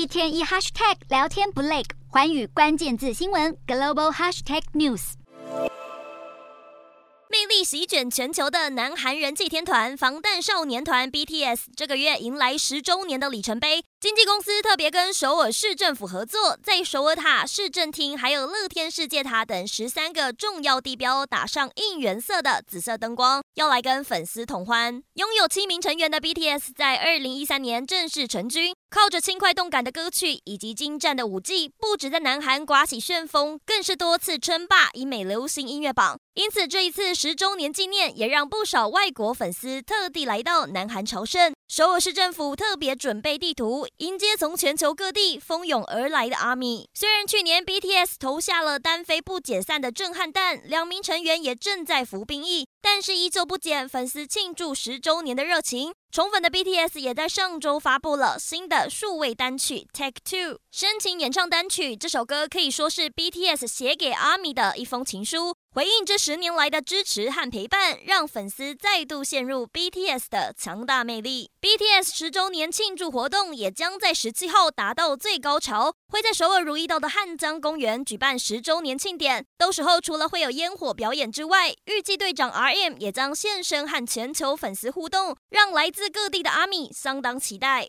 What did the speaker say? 一天一 hashtag 聊天不累，寰宇关键字新闻 global hashtag news。魅力席卷全球的南韩人气天团防弹少年团 BTS 这个月迎来10周年的里程碑。经纪公司特别跟首尔市政府合作，在首尔塔、市政厅还有乐天世界塔等13个重要地标打上映原色的紫色灯光，要来跟粉丝同欢。拥有7名成员的 BTS 在2013年正式成军，靠着轻快动感的歌曲以及精湛的舞技，不止在南韩刮起旋风，更是多次称霸以美流行音乐榜。因此这一次10周年纪念也让不少外国粉丝特地来到南韩朝圣。首尔市政府特别准备地图，迎接从全球各地蜂拥而来的 ARMY。 虽然去年 BTS 投下了单飞不解散的震撼弹，2名成员也正在服兵役，但是依旧不减粉丝庆祝10周年的热情。宠粉的 BTS 也在上周发布了新的数位单曲 Tag 2 深情演唱单曲，这首歌可以说是 BTS 写给 ARMY 的一封情书，回应这10年来的支持和陪伴，让粉丝再度陷入 BTS 的强大魅力。 BTS 10周年庆祝活动也将在17号达到最高潮，会在首尔如意道的汉江公园举办10周年庆典，到时候除了会有烟火表演之外，预计队长 RM 也将现身和全球粉丝互动，让来自各地的ARMY相当期待。